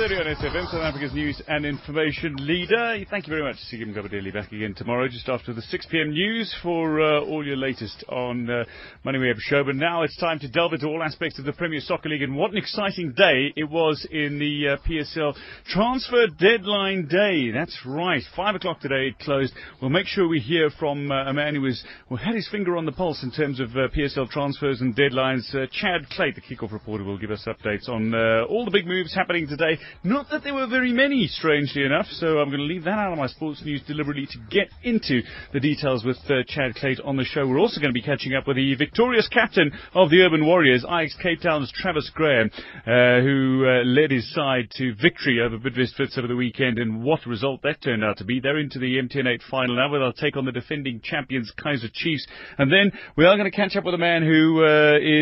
6:30 on SFM, South Africa's news and information leader. Thank you very much, Cibulková daily, back again tomorrow, just after the 6 p.m. news for all your latest on Money We Have Show. But now it's time to delve into all aspects of the Premier Soccer League, and what an exciting day it was in the PSL transfer deadline day. That's right, 5 o'clock today it closed. We'll make sure we hear from a man who had his finger on the pulse in terms of PSL transfers and deadlines. Chad Clayton, the kickoff reporter, will give us updates on all the big moves happening today. Not that there were very many, strangely enough, so I'm going to leave that out of my sports news deliberately to get into the details with Chad Clayton on the show. We're also going to be catching up with the victorious captain of the Urban Warriors, Ajax Cape Town's Travis Graham, who led his side to victory over Bidvest Wits over the weekend, and what result that turned out to be. They're into the MTN8 final now, where they'll take on the defending champions, Kaiser Chiefs. And then we are going to catch up with a man who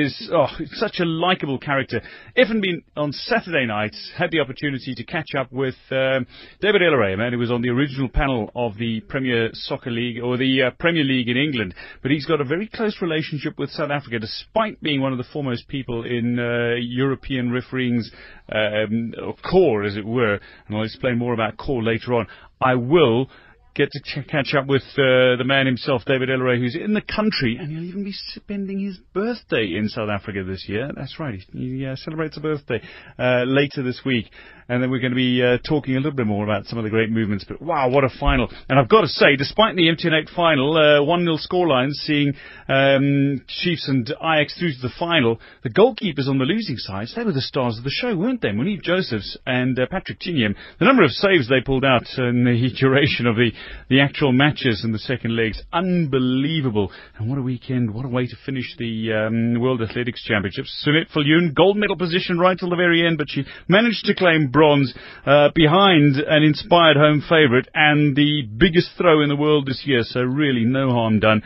is such a likeable character. Even on Saturday night, had the opportunity to catch up with David Elleray, a man who was on the original panel of the Premier Soccer League, or the Premier League in England. But he's got a very close relationship with South Africa, despite being one of the foremost people in European refereeing's core, as it were. And I'll explain more about core later on. I will get to catch up with the man himself, David Elleray, who's in the country, and he'll even be spending his birthday in South Africa this year. That's right, he celebrates a birthday later this week. And then we're going to be talking a little bit more about some of the great movements. But wow, what a final. And I've got to say, despite the MTN8 final, 1-0 scoreline seeing Chiefs and Ajax through to the final, the goalkeepers on the losing side, they were the stars of the show, weren't they? Monique Josephs and Patrick Tiniam. The number of saves they pulled out in the duration of the actual matches in the second legs, unbelievable. And what a weekend, what a way to finish the World Athletics Championships. Soenet Fuloen, gold medal position right till the very end, but she managed to claim bronze behind an inspired home favourite and the biggest throw in the world this year, so really no harm done.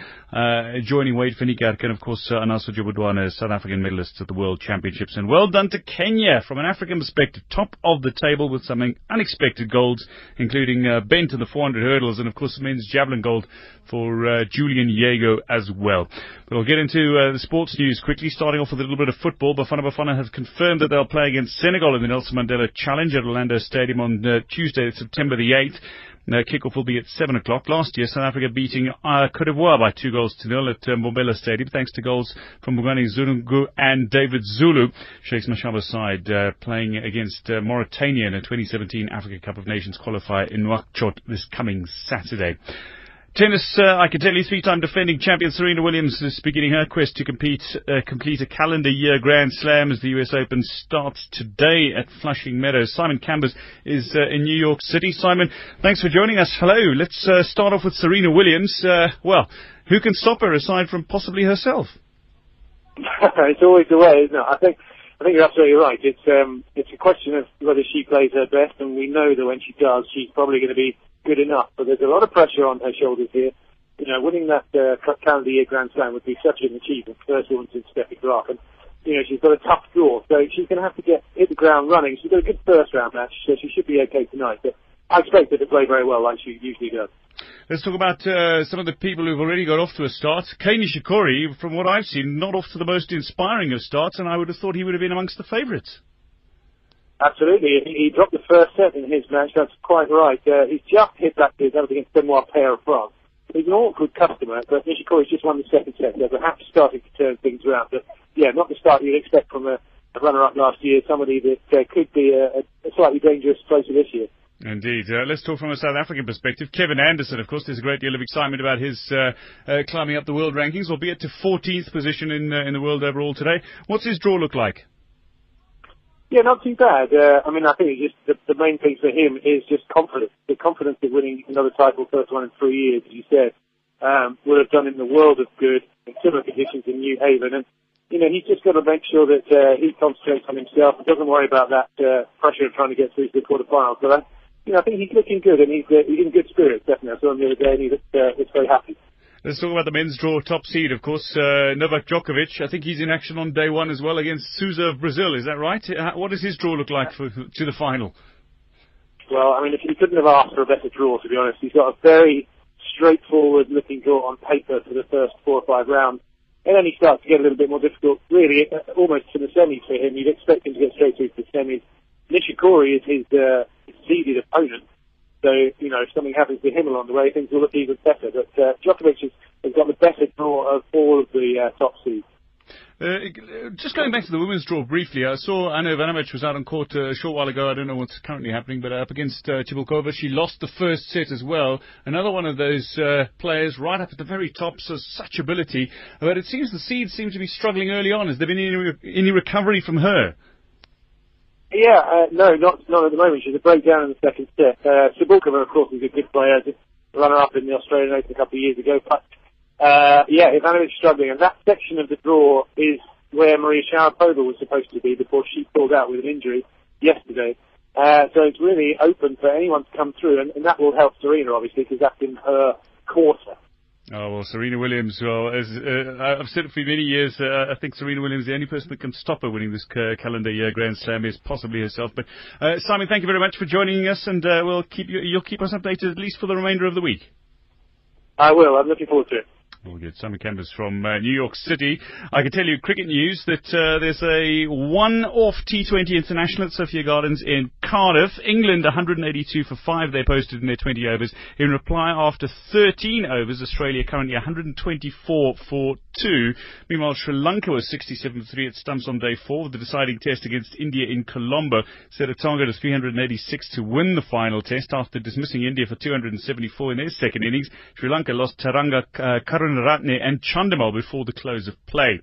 Joining Wade Finnikarka and, of course, Anaso Jabudwana, South African medalist at the World Championships. And well done to Kenya from an African perspective, top of the table with some unexpected golds, including Bent in the 400 hurdles and, of course, men's javelin gold for Julian Yego as well. But we'll get into the sports news quickly, starting off with a little bit of football. Bafana Bafana have confirmed that they'll play against Senegal in the Nelson Mandela Challenge at Orlando Stadium on Tuesday, September the 8th. Kickoff will be at 7 o'clock. Last year, South Africa beating Cote d'Ivoire by 2-0 at Mbombela Stadium, thanks to goals from Bongani Zungu and David Zulu. Shakes Mashaba's side playing against Mauritania in a 2017 Africa Cup of Nations qualifier in Nouakchott this coming Saturday. Tennis, I can tell you, three-time defending champion Serena Williams is beginning her quest to complete a calendar year Grand Slam as the US Open starts today at Flushing Meadows. Simon Cambers is in New York City. Simon, thanks for joining us. Hello. Let's start off with Serena Williams. Well, who can stop her aside from possibly herself? It's always the way, isn't it? I think you're absolutely right. It's a question of whether she plays her best, and we know that when she does, she's probably going to be good enough, but there's a lot of pressure on her shoulders here. You know, winning that calendar year Grand Slam would be such an achievement, first one since Steffi Graf, and you know she's got a tough draw, so she's going to have to hit the ground running. She's got a good first round match, so she should be okay tonight. But I expect her to play very well, like she usually does. Let's talk about some of the people who've already got off to a start. Kei Nishikori, from what I've seen, not off to the most inspiring of starts, and I would have thought he would have been amongst the favourites. Absolutely. He dropped the first set in his match. That's quite right. He's just hit back to his other against Benoit Paire of France. He's an awkward customer, but Nishikori's just won the second set. They're perhaps starting to turn things around. But, yeah, not the start you'd expect from a runner-up last year, somebody that could be a slightly dangerous player this year. Indeed. Let's talk from a South African perspective. Kevin Anderson, of course, there's a great deal of excitement about his climbing up the world rankings, albeit to 14th position in the world overall today. What's his draw look like? Yeah, not too bad. I think just the main thing for him is just confidence. The confidence of winning another title, first one in 3 years, as you said, would have done him the world of good in similar conditions in New Haven. And, you know, he's just got to make sure that he concentrates on himself and doesn't worry about that pressure of trying to get through to the quarterfinals. So, you know, I think he's looking good and he's in good spirits, definitely. I saw him the other day and he was very happy. Let's talk about the men's draw, top seed, of course, Novak Djokovic. I think he's in action on day one as well against Souza of Brazil. Is that right? What does his draw look like to the final? Well, I mean, he couldn't have asked for a better draw, to be honest. He's got a very straightforward-looking draw on paper for the first 4 or 5 rounds. And then he starts to get a little bit more difficult, really, almost to the semis for him. You'd expect him to get straight through to the semis. Nishikori is his seeded opponent. So, you know, if something happens to him along the way, things will look even better. But Djokovic has got the better draw of all of the top seeds. Just going back to the women's draw briefly, I saw Anna Ivanovic was out on court a short while ago. I don't know what's currently happening, but up against Cibulková, she lost the first set as well. Another one of those players right up at the very top, so such ability. But it seems the seeds seem to be struggling early on. Has there been any recovery from her? Yeah, no, not at the moment. She's a breakdown in the second set. Cibulková, of course, is a good player, runner-up in the Australian Open a couple of years ago, but Ivanovic struggling, and that section of the draw is where Maria Sharapova was supposed to be before she pulled out with an injury yesterday. So it's really open for anyone to come through, and that will help Serena, obviously, because that's in her quarter. Oh, well, Serena Williams, well, as I've said it for many years, I think Serena Williams, the only person that can stop her winning this calendar year Grand Slam is possibly herself. But Simon, thank you very much for joining us, and you'll keep us updated at least for the remainder of the week. I will. I'm looking forward to it. All good. Simon Cambers from New York City. I can tell you cricket news that there's a one-off T20 international at Sophia Gardens in Cardiff. England 182 for 5 they posted in their 20 overs. In reply after 13 overs, Australia currently 124 for 2. Meanwhile, Sri Lanka was 67 for 3 at stumps on day 4 with the deciding test against India in Colombo. Set a target of 386 to win the final test after dismissing India for 274 in their second innings. Sri Lanka lost Taranga Karun Ratne and Chandimal before the close of play.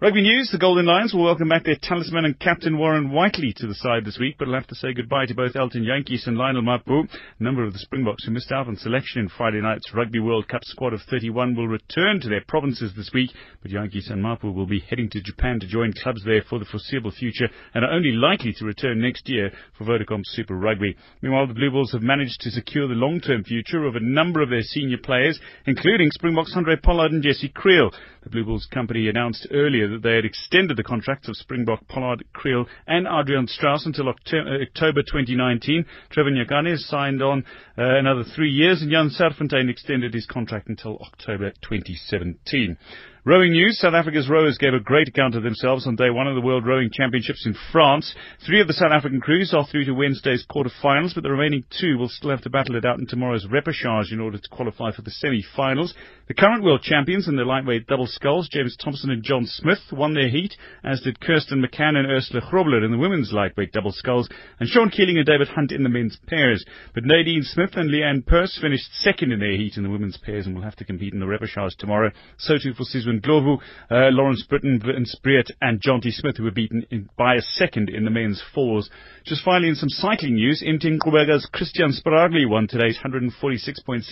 Rugby news, the Golden Lions will welcome back their talisman and captain Warren Whiteley to the side this week, but will have to say goodbye to both Elton Jantjies and Lionel Mapu. A number of the Springboks who missed out on selection in Friday night's Rugby World Cup squad of 31 will return to their provinces this week, but Jantjies and Mapu will be heading to Japan to join clubs there for the foreseeable future and are only likely to return next year for Vodacom Super Rugby. Meanwhile, the Blue Bulls have managed to secure the long-term future of a number of their senior players, including Springboks Andre Pollard and Jesse Kriel. The Blue Bulls company announced earlier that they had extended the contracts of Springbok Pollard, Kriel and Adrian Strauss until October 2019. Trevor Nyakane signed on another 3 years, and Jan Serfontein extended his contract until October 2017. Rowing news. South Africa's rowers gave a great account of themselves on day one of the World Rowing Championships in France. 3 of the South African crews are through to Wednesday's quarterfinals, but the remaining 2 will still have to battle it out in tomorrow's repechage in order to qualify for the semi-finals. The current world champions in the lightweight double sculls, James Thompson and John Smith, won their heat, as did Kirsten McCann and Ursula Grobler in the women's lightweight double sculls, and Sean Keeling and David Hunt in the men's pairs. But Nadine Smith and Leanne Pearce finished second in their heat in the women's pairs and will have to compete in the repechage tomorrow. So too for Suzanne Glovu, Lawrence Britton, Vince Breert and Jonty Smith, who were beaten by a second in the men's fours. Just finally, in some cycling news, MTN Kruberger's Christian Sparagli won today's 146.6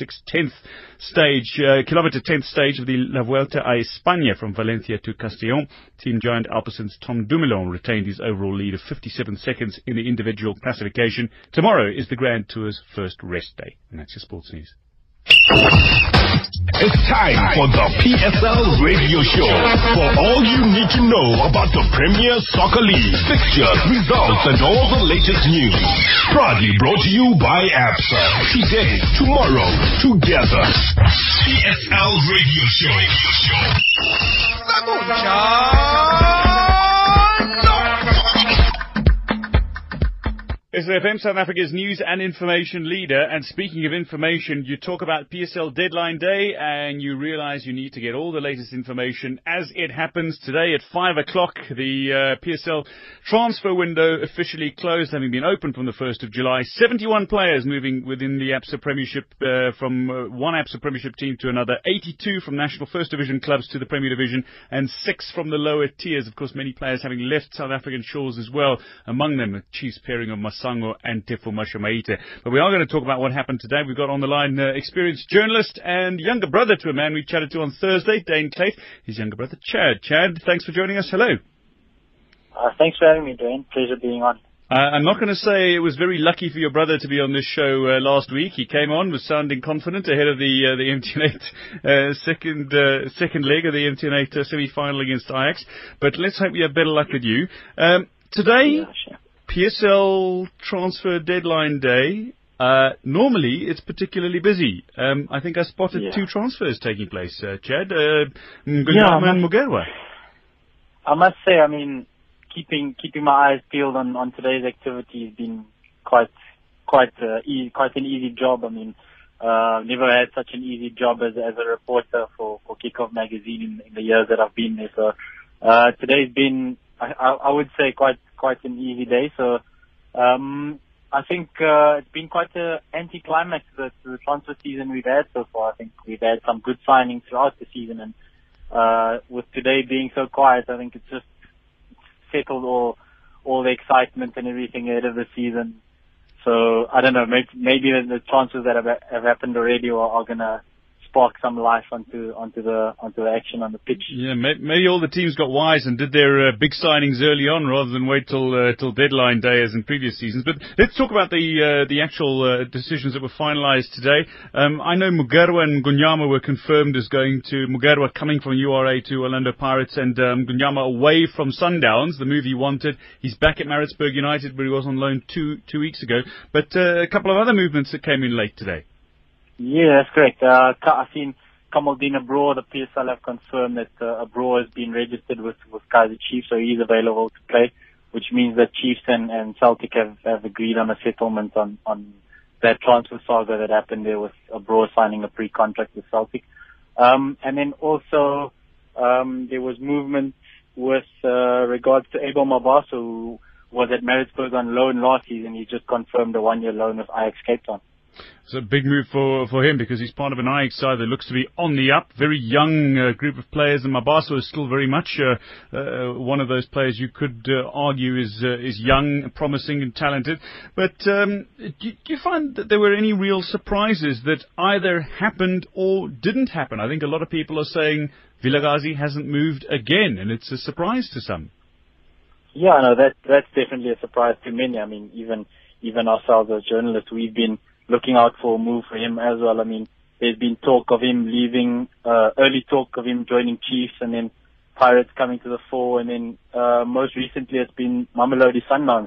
kilometre 10th stage of the La Vuelta a España from Valencia to Castellón. Team giant Alpecin's Tom Dumoulin retained his overall lead of 57 seconds in the individual classification. Tomorrow is the Grand Tour's first rest day. And that's your sports news. It's time for the PSL radio show. For all you need to know about the Premier Soccer League, fixtures, results, and all the latest news. Proudly brought to you by ABSA. Today, tomorrow, together. PSL radio show. SFM, South Africa's news and information leader. And speaking of information, you talk about PSL deadline day and you realize you need to get all the latest information as it happens. Today at 5 o'clock, the PSL transfer window officially closed, having been open from the 1st of July. 71 players moving within the ABSA Premiership, from one ABSA Premiership team to another, 82 from national first division clubs to the Premier Division, and 6 from the lower tiers. Of course, many players having left South African shores as well, among them the Chiefs pairing of Masai and Tefo Mashamaita. But we are going to talk about what happened today. We've got on the line experienced journalist and younger brother to a man we chatted to on Thursday, Dane Clayt, his younger brother Chad. Chad, thanks for joining us. Hello. Thanks for having me, Dane. Pleasure being on. I'm not going to say it was very lucky for your brother to be on this show last week. He came on, was sounding confident ahead of the MTN8 second leg of the MTN8 semi-final against Ajax. But let's hope you have better luck with you. Today... Yeah, sure. PSL transfer deadline day, normally it's particularly busy. I think I spotted 2 transfers taking place, Chad. Mugerwa. I must say, keeping my eyes peeled on today's activity has been quite an easy job. I mean, never had such an easy job as a reporter for Kickoff magazine in the years that I've been there. So today's been, I would say, quite an easy day. So I think it's been quite an anticlimax to the transfer season we've had so far. I think we've had some good signings throughout the season, and with today being so quiet, I think it's just settled all the excitement and everything ahead of the season. So I don't know, maybe the transfers that have happened already are going to spark some life onto the action on the pitch. Yeah, maybe all the teams got wise and did their big signings early on rather than wait till deadline day as in previous seasons. But let's talk about the actual decisions that were finalised today. I know Mugerwa and Gunyama were confirmed as going to Mugerwa coming from URA to Orlando Pirates, and Gunyama away from Sundowns, the move he wanted. He's back at Maritzburg United, but he was on loan two weeks ago. But a couple of other movements that came in late today. Yeah, that's correct. I've seen Kamaldeen Abraw, the PSL have confirmed that Abraw has been registered with Kaiser Chiefs, so he's available to play, which means that Chiefs and Celtic have agreed on a settlement on that transfer saga that happened there with Abraw signing a pre-contract with Celtic. And then also there was movement with regards to Abel Mabaso, who was at Maritzburg on loan last season. He just confirmed a one-year loan with Ajax Cape Town. It's a big move for him because he's part of an Ajax side that looks to be on the up. Very young group of players, and Mabaso is still very much one of those players you could argue is young, promising and talented. But do you find that there were any real surprises that either happened or didn't happen? I think a lot of people are saying Vilagazi hasn't moved again, and it's a surprise to some. Yeah, no, that's definitely a surprise to many. I mean, even ourselves as journalists, we've been looking out for a move for him as well. I mean, there's been talk of him leaving, early talk of him joining Chiefs and then Pirates coming to the fore, and then most recently it's been Mamelodi Sundowns.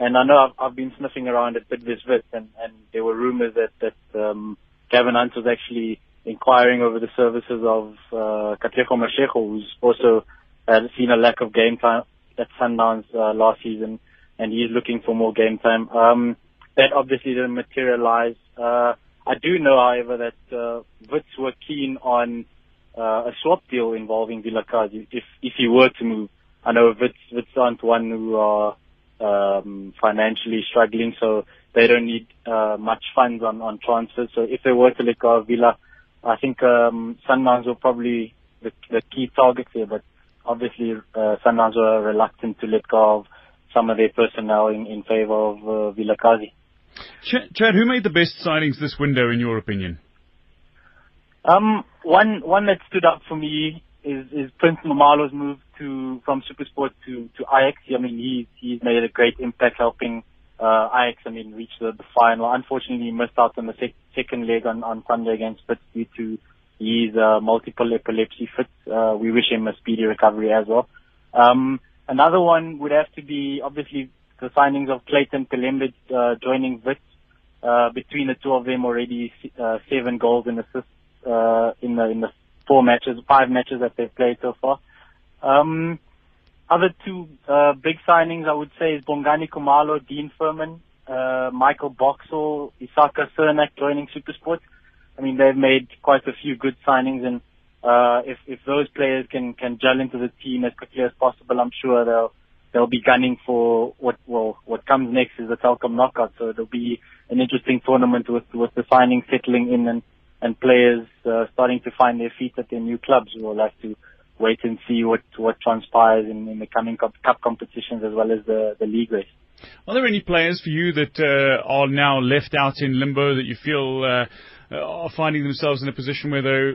And I know I've been sniffing around at Bidvest Wits, and there were rumours that Gavin Hunt was actually inquiring over the services of Katlego Mashego, who's also seen a lack of game time at Sundowns last season, and he's looking for more game time. That obviously didn't materialize. I do know, however, that Wits were keen on a swap deal involving Vilakazi if he were to move. I know Wits aren't one who are financially struggling, so they don't need much funds on transfers. So if they were to let go of Villa, I think Sundowns were probably the key targets here, but obviously Sundowns were reluctant to let go of some of their personnel in favour of Vilakazi. Chad, who made the best signings this window, in your opinion? One that stood out for me is Prince Mamalo's move from SuperSport to Ajax. I mean, he's made a great impact helping Ajax. I mean, reach the final. Unfortunately, he missed out on the second leg on Sunday against Spitz due to his multiple epilepsy fits. We wish him a speedy recovery as well. Another one would have to be, obviously, the signings of Clayton Kalembe joining Wits. Between the two of them already, 7 goals and assists in the 5 matches that they've played so far. Other two big signings, I would say, is Bongani Kumalo, Dean Furman, Michael Boxall, Isaka Cernak joining SuperSport. I mean, they've made quite a few good signings, and if those players can gel into the team as quickly as possible, I'm sure they'll be gunning for what comes next is the Telkom knockout. So it'll be an interesting tournament with the signing settling in and players starting to find their feet at their new clubs. We'll have to wait and see what transpires in the coming cup competitions as well as the league race. Are there any players for you that are now left out in limbo that you feel are finding themselves in a position where they're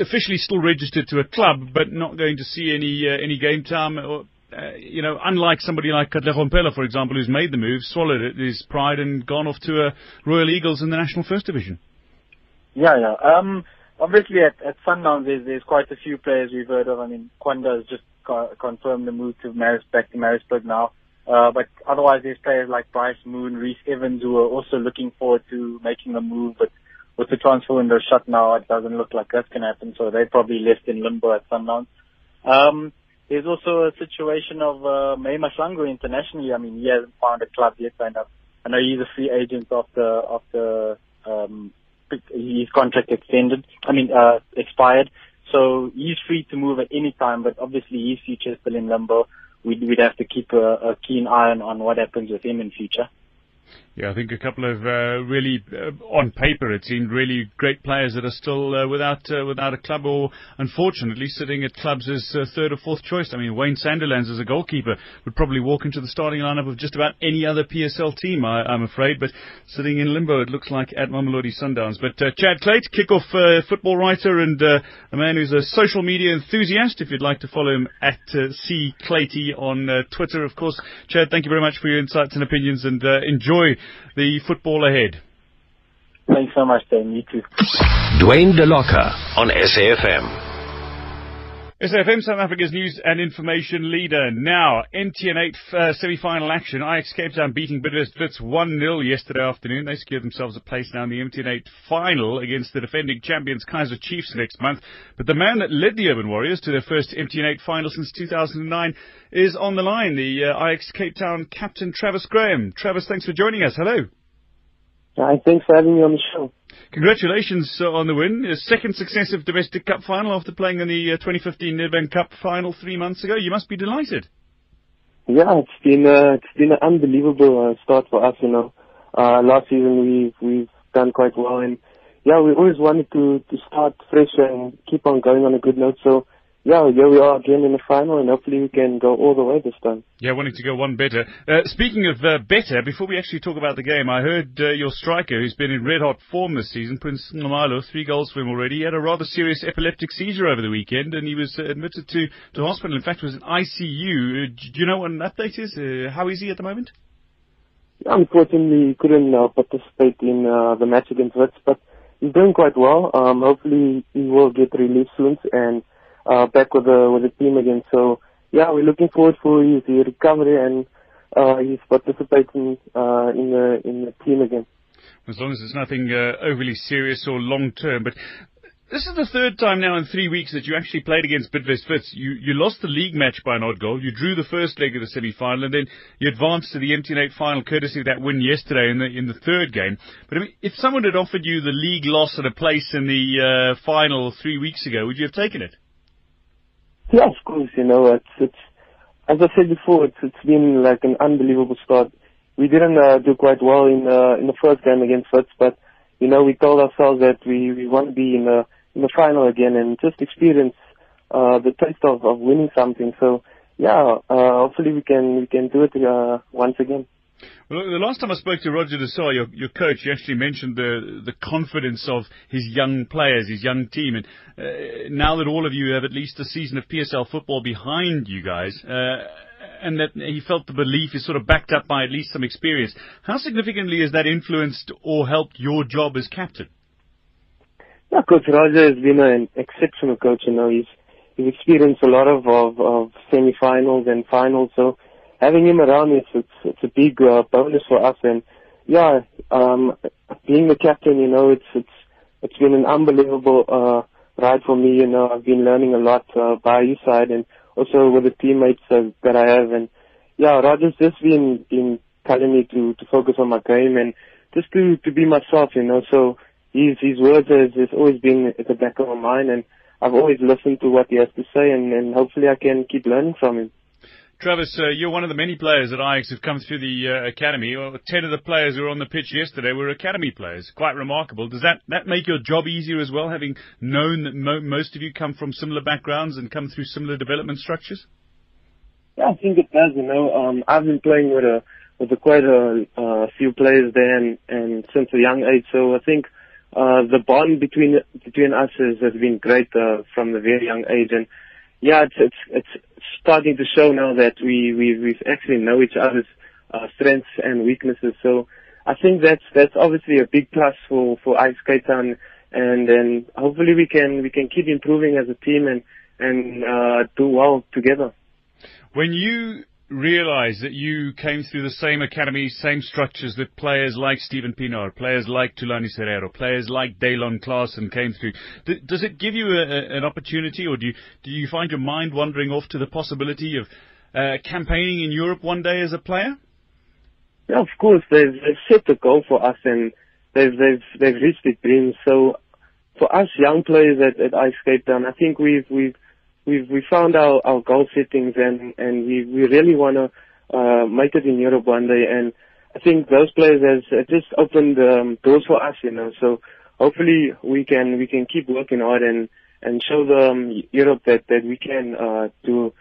officially still registered to a club, but not going to see any game time? Or, unlike somebody like Katlego Mpela, for example, who's made the move, swallowed it, his pride, and gone off to Royal Eagles in the National First Division. Yeah. Obviously, at Sundowns, there's quite a few players we've heard of. I mean, Kwanda has just confirmed the move back to Maritzburg now. But otherwise, there's players like Bryce Moon, Reece Evans, who are also looking forward to making the move, but with the transfer window shut now, it doesn't look like that's going to happen, so they're probably left in limbo at Sundowns. There's also a situation of May Mahlangu internationally. I mean, he hasn't found a club yet. I know he's a free agent after his contract expired. So he's free to move at any time, but obviously his future is still in limbo. We'd have to keep a keen eye on what happens with him in future. Yeah, I think a couple of on paper it seemed really great players that are still without a club, or unfortunately sitting at clubs as third or fourth choice. I mean, Wayne Sandilands as a goalkeeper would probably walk into the starting lineup of just about any other PSL team, I'm afraid, but sitting in limbo it looks like at Mamelodi Sundowns. But Chad Clayton, kickoff football writer and a man who's a social media enthusiast, if you'd like to follow him at @cclayty on Twitter, of course. Chad, thank you very much for your insights and opinions, and enjoy the football ahead. Thanks so much, Dan. You too. Dwayne De Locker on SAFM. SFM, South Africa's news and information leader. Now, MTN8 semi-final action. Ajax Cape Town beating Bidvest Wits 1-0 yesterday afternoon. They secured themselves a place now in the MTN8 final against the defending champions Kaiser Chiefs next month. But the man that led the Urban Warriors to their first MTN8 final since 2009 is on the line, the Ajax Cape Town captain, Travis Graham. Travis, thanks for joining us. Hello. Hi, thanks for having me on the show. Congratulations on the win. Your second successive domestic cup final after playing in the 2015 Nedbank Cup final 3 months ago. You must be delighted. Yeah, it's been an unbelievable start for us, you know. Last season we've done quite well, and yeah, we always wanted to start fresh and keep on going on a good note. So yeah, here we are again in the final, and hopefully we can go all the way this time. Yeah, wanting to go one better. Speaking of better, before we actually talk about the game, I heard your striker, who's been in red-hot form this season, Prince Nxumalo, 3 goals for him already. He had a rather serious epileptic seizure over the weekend, and he was admitted to hospital. In fact, was in ICU. Do you know what an update is? How is he at the moment? Yeah, unfortunately, he couldn't participate in the match against Wits, but he's doing quite well. Hopefully, he will get released soon, and back with the team again. So yeah, we're looking forward for his recovery, and he's participating in the team again. As long as it's nothing overly serious or long term. But this is the third time now in 3 weeks that you actually played against Bidvest Wits. You lost the league match by an odd goal. You drew the first leg of the semi-final, and then you advanced to the MTN8 final courtesy of that win yesterday in the third game. But I mean, if someone had offered you the league loss at a place in the final 3 weeks ago, would you have taken it? Yeah, of course, you know, it's as I said before, it's been like an unbelievable start. We didn't do quite well in the first game against Wits, but you know, we told ourselves that we want to be in the final again and just experience the taste of winning something. So yeah, hopefully we can do it once again. Well, the last time I spoke to Roger Desailly, your coach, you actually mentioned the confidence of his young players, his young team. And now that all of you have at least a season of PSL football behind you guys, and that he felt the belief is sort of backed up by at least some experience, how significantly has that influenced or helped your job as captain? Yeah, Coach Roger has been an exceptional coach. You know, he's experienced a lot of semi-finals and finals, so having him around, it's a big bonus for us. And yeah, being the captain, you know, it's been an unbelievable ride for me. You know, I've been learning a lot by his side, and also with the teammates that I have. And yeah, Roger's just been telling me to focus on my game and just to be myself, you know. So his words has always been at the back of my mind, and I've always listened to what he has to say, and hopefully I can keep learning from him. Travis, you're one of the many players at Ajax who've come through the academy. Well, 10 of the players who were on the pitch yesterday were academy players. Quite remarkable. Does that make your job easier as well, having known that most of you come from similar backgrounds and come through similar development structures? Yeah, I think it does, you know. I've been playing with quite a few players there and since a young age, so I think the bond between us has been great from a very young age. And yeah, it's starting to show now that we actually know each other's strengths and weaknesses. So I think that's obviously a big plus for Ajax Cape Town, and then hopefully we can keep improving as a team and do well together. When you realise that you came through the same academy, same structures that players like Steven Pienaar, players like Tulani Serrero, players like Daylon Klaassen came through? Does it give you an opportunity, or do you find your mind wandering off to the possibility of campaigning in Europe one day as a player? Yeah, of course. They've set the goal for us, and they've reached the dream. So for us young players at Ajax Cape Town, I think we found our goal settings, and we really want to make it in Europe one day. And I think those players has just opened doors for us, you know. So hopefully we can keep working hard and show the Europe that we can do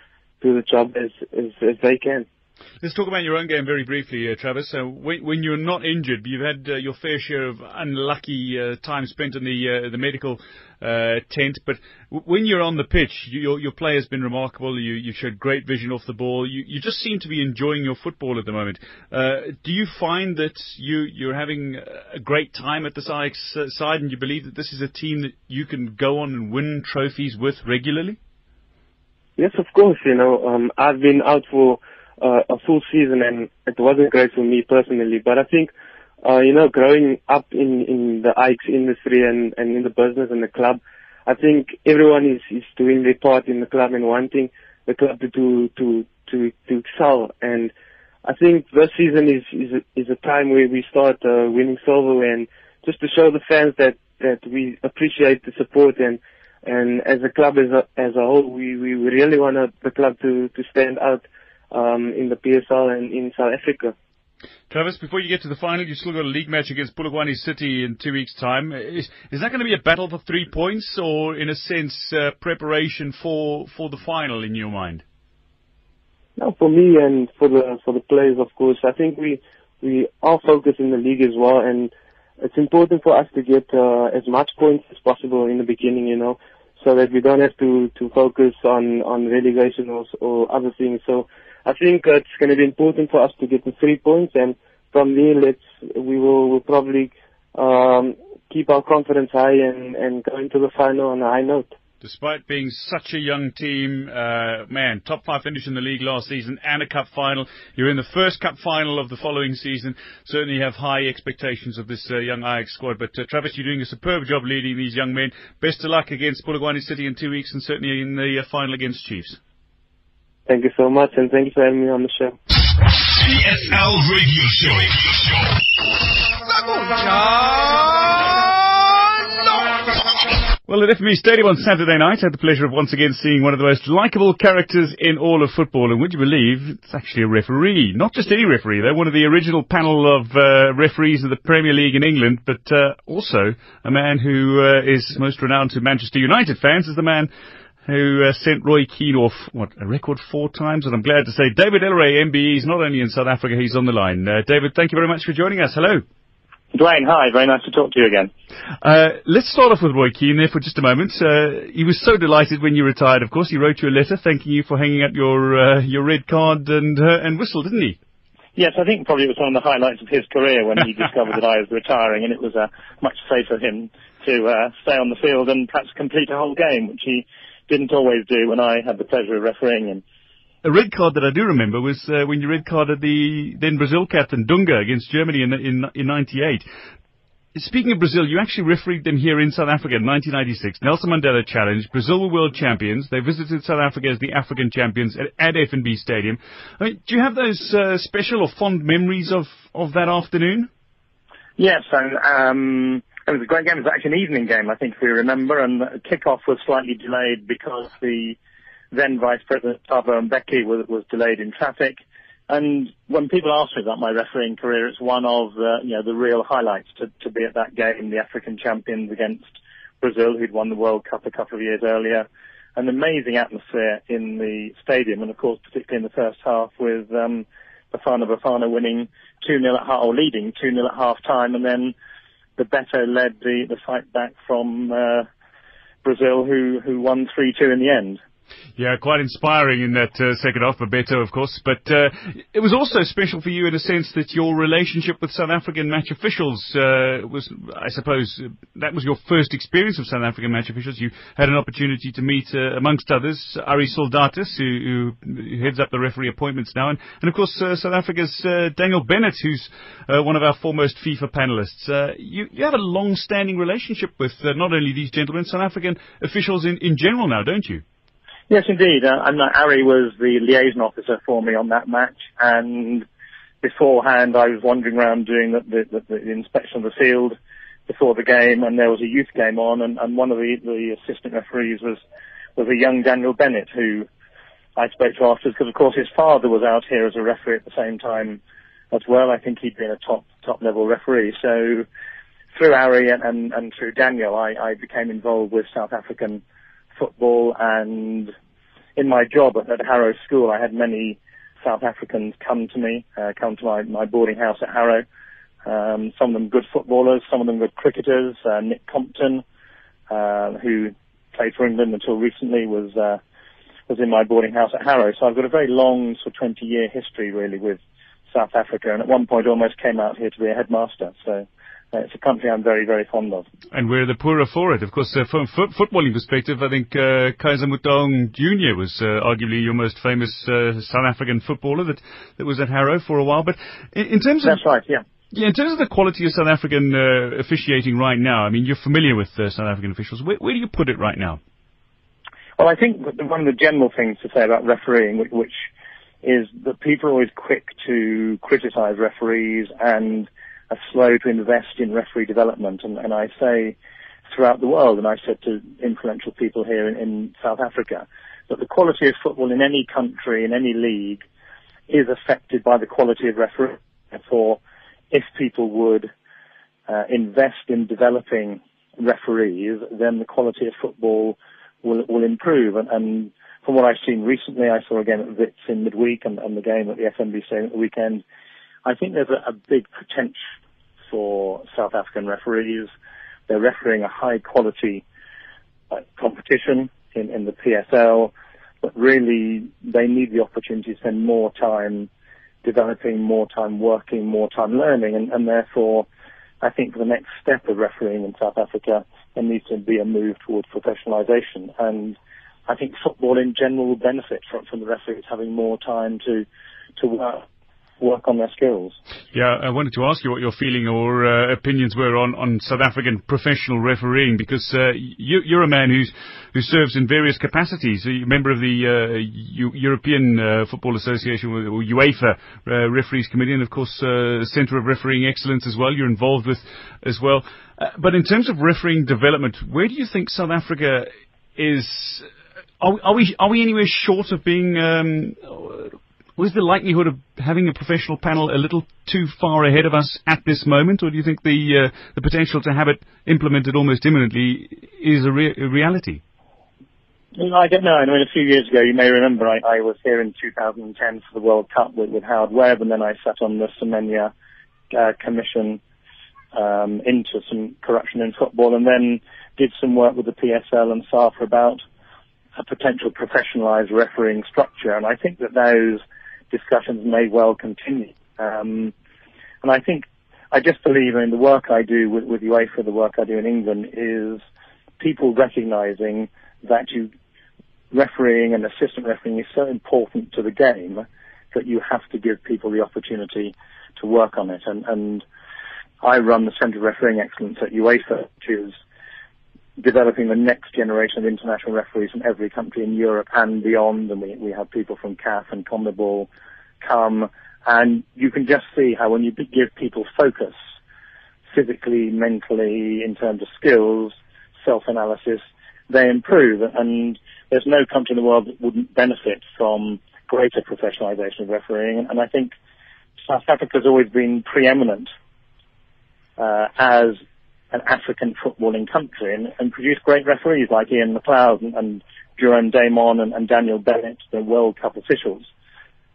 the job as they can. Let's talk about your own game very briefly, Travis. When you're not injured, you've had your fair share of unlucky time spent in the medical tent. But when you're on the pitch, your play has been remarkable. You showed great vision off the ball. You just seem to be enjoying your football at the moment. Do you find that you're having a great time at this Ajax side, and you believe that this is a team that you can go on and win trophies with regularly? Yes, of course. You know, I've been out for a full season, and it wasn't great for me personally. But I think, you know, growing up in the Ajax industry and in the business and the club, I think everyone is doing their part in the club and wanting the club to excel. And I think this season is a time where we start winning silverware, and just to show the fans that we appreciate the support, and as a club as a whole, we really want the club to stand out in the PSL and in South Africa. Travis, before you get to the final, you've still got a league match against Polokwane City in 2 weeks' time. Is that going to be a battle for 3 points, or, in a sense, preparation for the final in your mind? No, for me and for the players, of course. I think we are focused in the league as well, and it's important for us to get as much points as possible in the beginning, you know, so that we don't have to focus on relegation or other things. So I think it's going to be important for us to get the 3 points, and from there, we'll probably keep our confidence high and go into the final on a high note. Despite being such a young team, man, top five finish in the league last season and a cup final. You're in the first cup final of the following season. Certainly have high expectations of this young Ajax squad. But Travis, you're doing a superb job leading these young men. Best of luck against Polokwane City in 2 weeks, and certainly in the final against Chiefs. Thank you so much, and thank you for having me on the show. PSL Radio Show. Well, at FNB Stadium on Saturday night, I had the pleasure of once again seeing one of the most likeable characters in all of football. And would you believe, it's actually a referee. Not just any referee, though. One of the original panel of referees of the Premier League in England, but also a man who is most renowned to Manchester United fans as the man who sent Roy Keane off, a record 4 times? And I'm glad to say David Elleray, MBE, is not only in South Africa, he's on the line. David, thank you very much for joining us. Hello. Dwayne, hi. Very nice to talk to you again. Let's start off with Roy Keane there for just a moment. He was so delighted when you retired, of course. He wrote you a letter thanking you for hanging up your red card and whistle, didn't he? Yes, I think probably it was one of the highlights of his career when he discovered that I was retiring, and it was much safer for him to stay on the field and perhaps complete a whole game, which he didn't always do when I had the pleasure of refereeing him. A red card that I do remember was when you red carded the then Brazil captain Dunga against Germany in 98. Speaking of Brazil, you actually refereed them here in South Africa in 1996. Nelson Mandela Challenge. Brazil were world champions. They visited South Africa as the African champions at FNB Stadium. I mean, do you have those special or fond memories of that afternoon? Yes, and it was a great game. It was actually an evening game, I think, if we remember, and the kick-off was slightly delayed because the then Vice President Thabo and Mbeki was delayed in traffic. And when people ask me about my refereeing career, it's one of the real highlights to be at that game, the African champions against Brazil, who'd won the World Cup a couple of years earlier. An amazing atmosphere in the stadium, and of course, particularly in the first half with Bafana Bafana winning 2-0 or leading 2-0 at half-time, and then the Beto led the fight back from Brazil, who won 3-2 in the end. Yeah, quite inspiring in that second half, Beto, of course. But it was also special for you in a sense that your relationship with South African match officials was, I suppose, that was your first experience of South African match officials. You had an opportunity to meet, amongst others, Ari Soldatis, who heads up the referee appointments now. And of course, South Africa's Daniel Bennett, who's one of our foremost FIFA panelists. You have a long-standing relationship with not only these gentlemen, South African officials in general now, don't you? Yes, indeed. Ari was the liaison officer for me on that match, and beforehand I was wandering around doing the inspection of the field before the game, and there was a youth game on, and one of the assistant referees was a young Daniel Bennett, who I spoke to afterwards, because of course his father was out here as a referee at the same time as well. I think he'd been a top level referee. So through Ari and through Daniel, I became involved with South African football, and in my job at Harrow School, I had many South Africans come to my boarding house at Harrow. Some of them good footballers, some of them good cricketers. Nick Compton, who played for England until recently, was in my boarding house at Harrow. So I've got a very long, sort of 20-year history really with South Africa, and at one point almost came out here to be a headmaster. So. It's a country I'm very, very fond of. And we're the poorer for it. Of course, from a footballing perspective, I think Kaiser Motaung Jr. was arguably your most famous South African footballer that was at Harrow for a while. But in terms of... That's right, yeah. Yeah, in terms of the quality of South African officiating right now, I mean, you're familiar with South African officials. Where do you put it right now? Well, I think one of the general things to say about refereeing, which is that people are always quick to criticise referees and... are slow to invest in referee development, and I say throughout the world, and I said to influential people here in South Africa, that the quality of football in any country, in any league, is affected by the quality of referee. Therefore, if people would invest in developing referees, then the quality of football will improve. And from what I've seen recently, I saw a game at Wits in midweek and the game at the FNBC at the weekend, I think there's a big potential for South African referees. They're refereeing a high-quality competition in the PSL, but really they need the opportunity to spend more time developing, more time working, more time learning, and therefore I think for the next step of refereeing in South Africa, there needs to be a move towards professionalisation. And I think football in general will benefit from the referees having more time to work on their skills. Yeah, I wanted to ask you what your feeling or opinions were on South African professional refereeing, because you're a man who serves in various capacities. You're a member of the European Football Association, or UEFA Referees Committee, and of course Centre of Refereeing Excellence as well, you're involved with as well. But in terms of refereeing development, where do you think South Africa is... Are we anywhere short of being... Was the likelihood of having a professional panel a little too far ahead of us at this moment, or do you think the potential to have it implemented almost imminently is a reality? I don't know. I mean, a few years ago, you may remember, I was here in 2010 for the World Cup with Howard Webb, and then I sat on the Semenya Commission into some corruption in football, and then did some work with the PSL and SAFA about a potential professionalised refereeing structure, and I think that those discussions may well continue. And I think, I just believe in the work I do with UEFA, the work I do in England, is people recognising that refereeing and assistant refereeing is so important to the game that you have to give people the opportunity to work on it. And I run the Centre of Refereeing Excellence at UEFA, which is developing the next generation of international referees from every country in Europe and beyond, and we have people from CAF and CONMEBOL come, and you can just see how when you give people focus, physically, mentally, in terms of skills, self-analysis, they improve, and there's no country in the world that wouldn't benefit from greater professionalisation of refereeing, and I think South Africa's always been preeminent as an African footballing country and produced great referees like Ian McLeod and Jerome Damon and Daniel Bennett, the World Cup officials.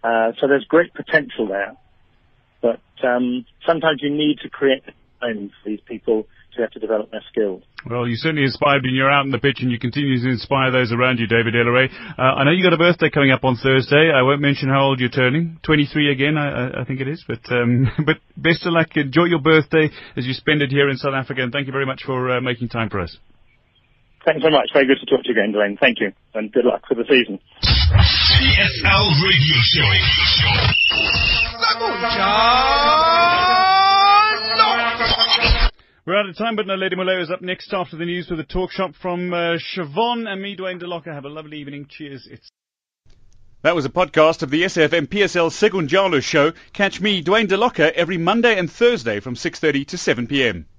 So there's great potential there. But sometimes you need to create the time for these people to have to develop their skills. Well, you certainly inspired when you're out on the pitch, and you continue to inspire those around you, David Elleray. I know you got a birthday coming up on Thursday. I won't mention how old you're turning. 23 again, I think it is. But best of luck. Enjoy your birthday as you spend it here in South Africa. And thank you very much for making time for us. Thanks so much. Very good to talk to you again, Dwayne. Thank you. And good luck for the season. PSL Radio Show. We're out of time, but Naledi Muleo is up next after the news with a talk shop from Siobhan and me, Dwayne DeLocca. Have a lovely evening. Cheers. That was a podcast of the SFM PSL Segunjalo Show. Catch me, Dwayne DeLocca, every Monday and Thursday from 6:30 to 7 p.m.